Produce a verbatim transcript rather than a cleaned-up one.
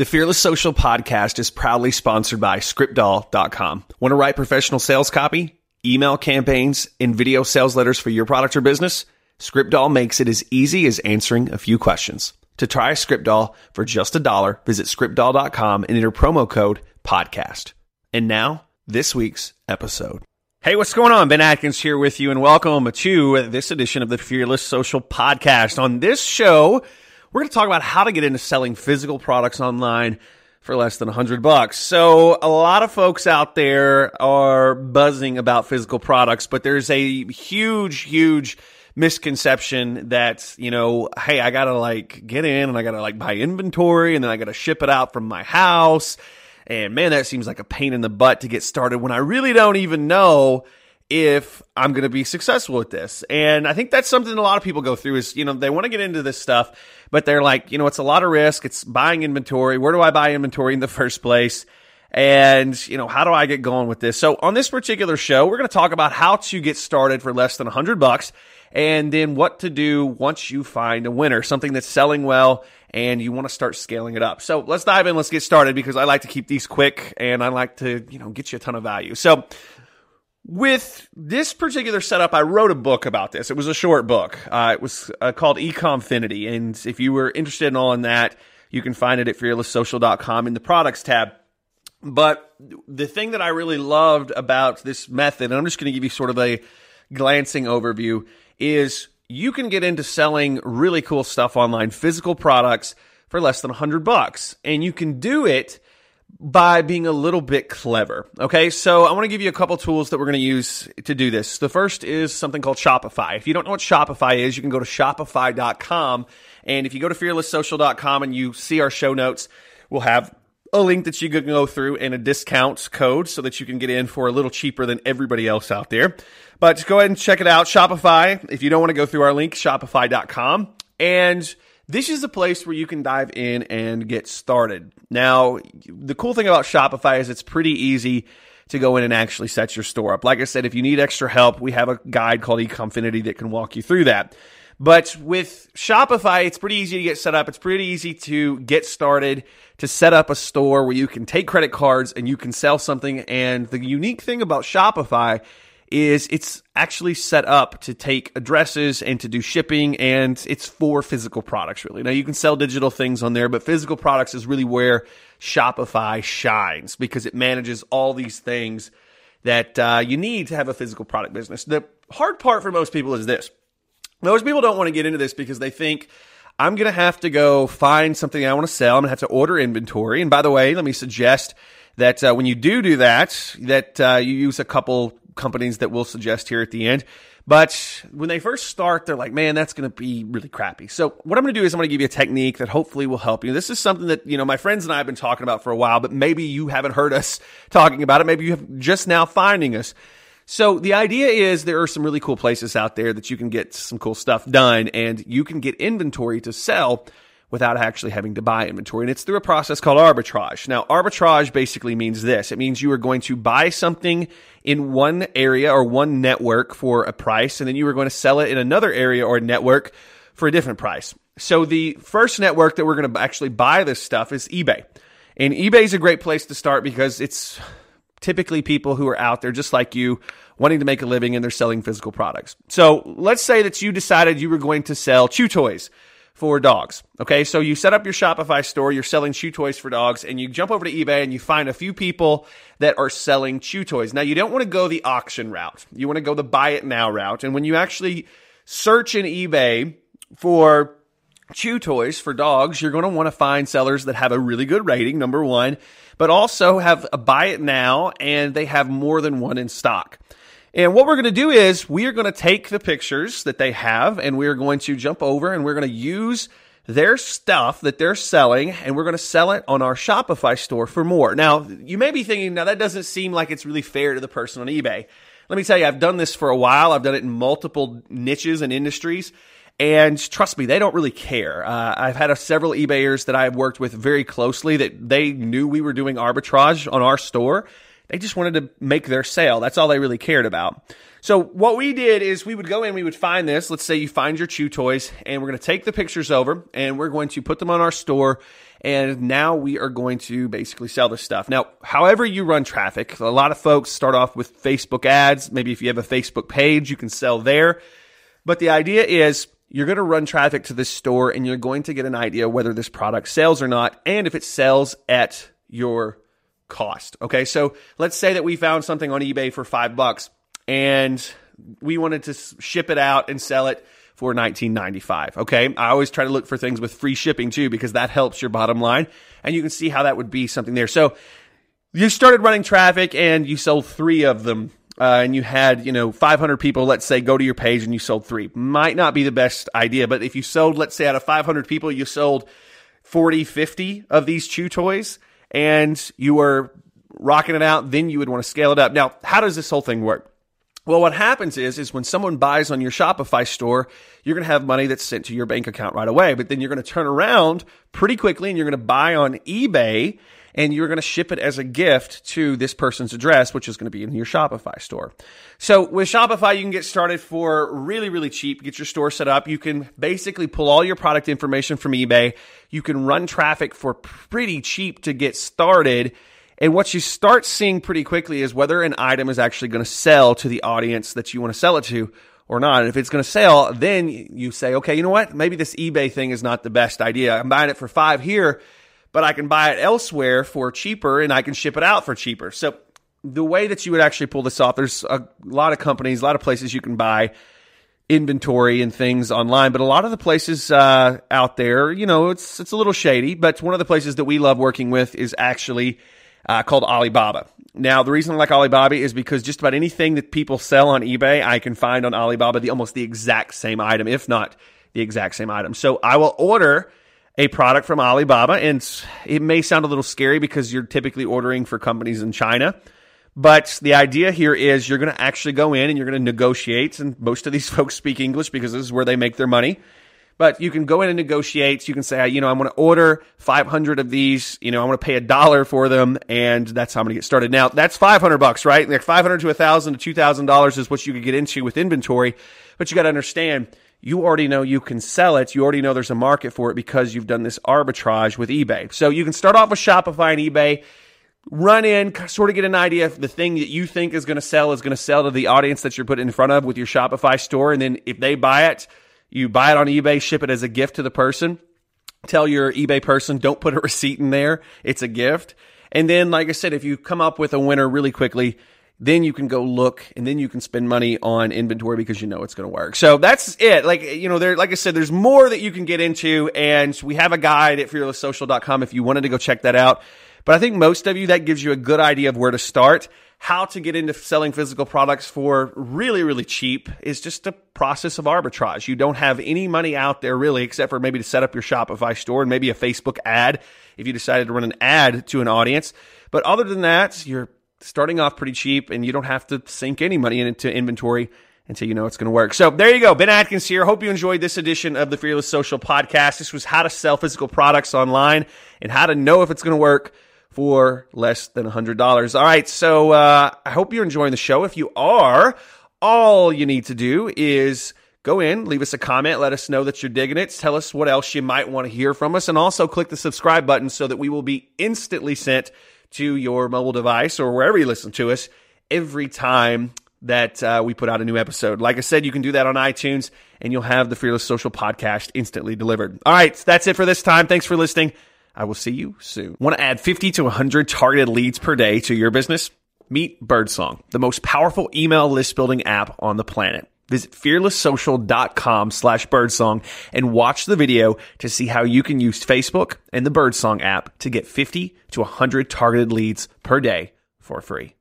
The Fearless Social podcast is proudly sponsored by script doll dot com. Want to write professional sales copy, email campaigns, and video sales letters for your product or business? ScriptDoll makes it as easy as answering a few questions. To try ScriptDoll for just a dollar, visit script doll dot com and enter promo code podcast. And now, this week's episode. Hey, what's going on? Ben Atkins here with you, and welcome to this edition of the Fearless Social podcast. On this show, we're going to talk about how to get into selling physical products online for less than a hundred bucks. So a lot of folks out there are buzzing about physical products, but there's a huge, huge misconception that, you know, hey, I got to like get in and I got to like buy inventory and then I got to ship it out from my house. And man, that seems like a pain in the butt to get started when I really don't even know if I'm going to be successful with this. And I think that's something a lot of people go through is, you know, they want to get into this stuff, but they're like, you know, it's a lot of risk. It's buying inventory. Where do I buy inventory in the first place? And, you know, how do I get going with this? So on this particular show, we're going to talk about how to get started for less than a hundred bucks and then what to do once you find a winner, something that's selling well and you want to start scaling it up. So let's dive in. Let's get started because I like to keep these quick and I like to, you know, get you a ton of value. So with this particular setup, I wrote a book about this. It was a short book. Uh, it was uh, called Ecomfinity. And if you were interested in all in that, you can find it at fearless social dot com in the products tab. But the thing that I really loved about this method, and I'm just going to give you sort of a glancing overview, is you can get into selling really cool stuff online, physical products for less than a hundred bucks. And you can do it by being a little bit clever. Okay, so I want to give you a couple tools that we're going to use to do this. The first is something called Shopify. If you don't know what Shopify is, you can go to shopify dot com. And if you go to fearless social dot com and you see our show notes, we'll have a link that you can go through and a discount code so that you can get in for a little cheaper than everybody else out there. But just go ahead and check it out, Shopify. If you don't want to go through our link, shopify dot com. And this is a place where you can dive in and get started. Now, the cool thing about Shopify is it's pretty easy to go in and actually set your store up. Like I said, if you need extra help, we have a guide called Ecomfinity that can walk you through that. But with Shopify, it's pretty easy to get set up. It's pretty easy to get started, to set up a store where you can take credit cards and you can sell something. And the unique thing about Shopify is it's actually set up to take addresses and to do shipping, and it's for physical products, really. Now, you can sell digital things on there, but physical products is really where Shopify shines because it manages all these things that uh, you need to have a physical product business. The hard part for most people is this. Most people don't want to get into this because they think, I'm going to have to go find something I want to sell. I'm going to have to order inventory. And by the way, let me suggest that uh, when you do do that, that uh, you use a couple companies that we'll suggest here at the end. But when they first start, they're like, man, that's going to be really crappy. So what I'm going to do is I'm going to give you a technique that hopefully will help you. This is something that, you know, my friends and I have been talking about for a while, but maybe you haven't heard us talking about it. Maybe you have just now finding us. So the idea is there are some really cool places out there that you can get some cool stuff done and you can get inventory to sell without actually having to buy inventory. And it's through a process called arbitrage. Now, arbitrage basically means this. It means you are going to buy something in one area or one network for a price, and then you are going to sell it in another area or network for a different price. So the first network that we're going to actually buy this stuff is eBay. And eBay is a great place to start because it's typically people who are out there just like you wanting to make a living and they're selling physical products. So let's say that you decided you were going to sell chew toys for dogs. Okay, so you set up your Shopify store, you're selling chew toys for dogs, and you jump over to eBay and you find a few people that are selling chew toys. Now, you don't want to go the auction route. You want to go the buy it now route. And when you actually search in eBay for chew toys for dogs, you're going to want to find sellers that have a really good rating, number one, but also have a buy it now and they have more than one in stock. And what we're going to do is we are going to take the pictures that they have and we are going to jump over and we're going to use their stuff that they're selling and we're going to sell it on our Shopify store for more. Now, you may be thinking, now that doesn't seem like it's really fair to the person on eBay. Let me tell you, I've done this for a while. I've done it in multiple niches and industries. And trust me, they don't really care. Uh, I've had a, several eBayers that I've worked with very closely that they knew we were doing arbitrage on our store. They just wanted to make their sale. That's all they really cared about. So what we did is we would go in, we would find this. Let's say you find your chew toys, and we're going to take the pictures over, and we're going to put them on our store, And now we are going to basically sell this stuff. Now, however you run traffic, a lot of folks start off with Facebook ads. Maybe if you have a Facebook page, you can sell there. But the idea is you're going to run traffic to this store and you're going to get an idea whether this product sells or not, and if it sells at your cost. Okay, so let's say that we found something on eBay for five bucks and we wanted to ship it out and sell it for nineteen ninety-five. Okay, I always try to look for things with free shipping too, because that helps your bottom line, and you can see how that would be something there. So you started running traffic and you sold three of them. Uh, and you had, you know, five hundred people, let's say, go to your page and you sold three. Might not be the best idea, but if you sold, let's say out of five hundred people, you sold forty, fifty of these chew toys and you were rocking it out, then you would want to scale it up. Now, how does this whole thing work? Well, what happens is, is when someone buys on your Shopify store, you're going to have money that's sent to your bank account right away, but then you're going to turn around pretty quickly and you're going to buy on eBay. And you're going to ship it as a gift to this person's address, which is going to be in your Shopify store. So with Shopify, you can get started for really, really cheap. Get your store set up. You can basically pull all your product information from eBay. You can run traffic for pretty cheap to get started. And what you start seeing pretty quickly is whether an item is actually going to sell to the audience that you want to sell it to or not. And if it's going to sell, then you say, okay, you know what? Maybe this eBay thing is not the best idea. I'm buying it for five here, but I can buy it elsewhere for cheaper and I can ship it out for cheaper. So the way that you would actually pull this off, there's a lot of companies, a lot of places you can buy inventory and things online, but a lot of the places uh, out there, you know, it's it's a little shady, but one of the places that we love working with is actually uh, called Alibaba. Now, the reason I like Alibaba is because just about anything that people sell on eBay, I can find on Alibaba the almost the exact same item, if not the exact same item. So I will order a product from Alibaba, and it may sound a little scary because you're typically ordering for companies in China, but the idea here is you're going to actually go in and you're going to negotiate, and most of these folks speak English because this is where they make their money, but you can go in and negotiate. You can say, you know, I'm going to order five hundred of these, you know, I'm going to pay a dollar for them, and that's how I'm going to get started. Now, that's five hundred bucks, right? Like five hundred to one thousand to two thousand dollars is what you could get into with inventory, but you got to understand, you already know you can sell it. You already know there's a market for it because you've done this arbitrage with eBay. So you can start off with Shopify and eBay, run in, sort of get an idea if the thing that you think is going to sell is going to sell to the audience that you're putting in front of with your Shopify store. And then if they buy it, you buy it on eBay, ship it as a gift to the person. Tell your eBay person, don't put a receipt in there. It's a gift. And then, like I said, if you come up with a winner really quickly, then you can go look and then you can spend money on inventory because you know it's going to work. So that's it. Like, you know, there, like I said, there's more that you can get into, and we have a guide at fearless social dot com if you wanted to go check that out. But I think most of you, that gives you a good idea of where to start. How to get into selling physical products for really, really cheap is just a process of arbitrage. You don't have any money out there really, except for maybe to set up your Shopify store and maybe a Facebook ad if you decided to run an ad to an audience. But other than that, you're starting off pretty cheap, and you don't have to sink any money into inventory until you know it's going to work. So there you go. Ben Atkins here. Hope you enjoyed this edition of the Fearless Social Podcast. This was how to sell physical products online and how to know if it's going to work for less than one hundred dollars. All right. So uh, I hope you're enjoying the show. If you are, all you need to do is go in, leave us a comment, let us know that you're digging it, tell us what else you might want to hear from us, and also click the subscribe button so that we will be instantly sent to your mobile device or wherever you listen to us every time that uh, we put out a new episode. Like I said, you can do that on iTunes and you'll have the Fearless Social Podcast instantly delivered. All right, that's it for this time. Thanks for listening. I will see you soon. Want to add fifty to one hundred targeted leads per day to your business? Meet Birdsong, the most powerful email list building app on the planet. Visit fearless social dot com slash birdsong and watch the video to see how you can use Facebook and the Birdsong app to get fifty to one hundred targeted leads per day for free.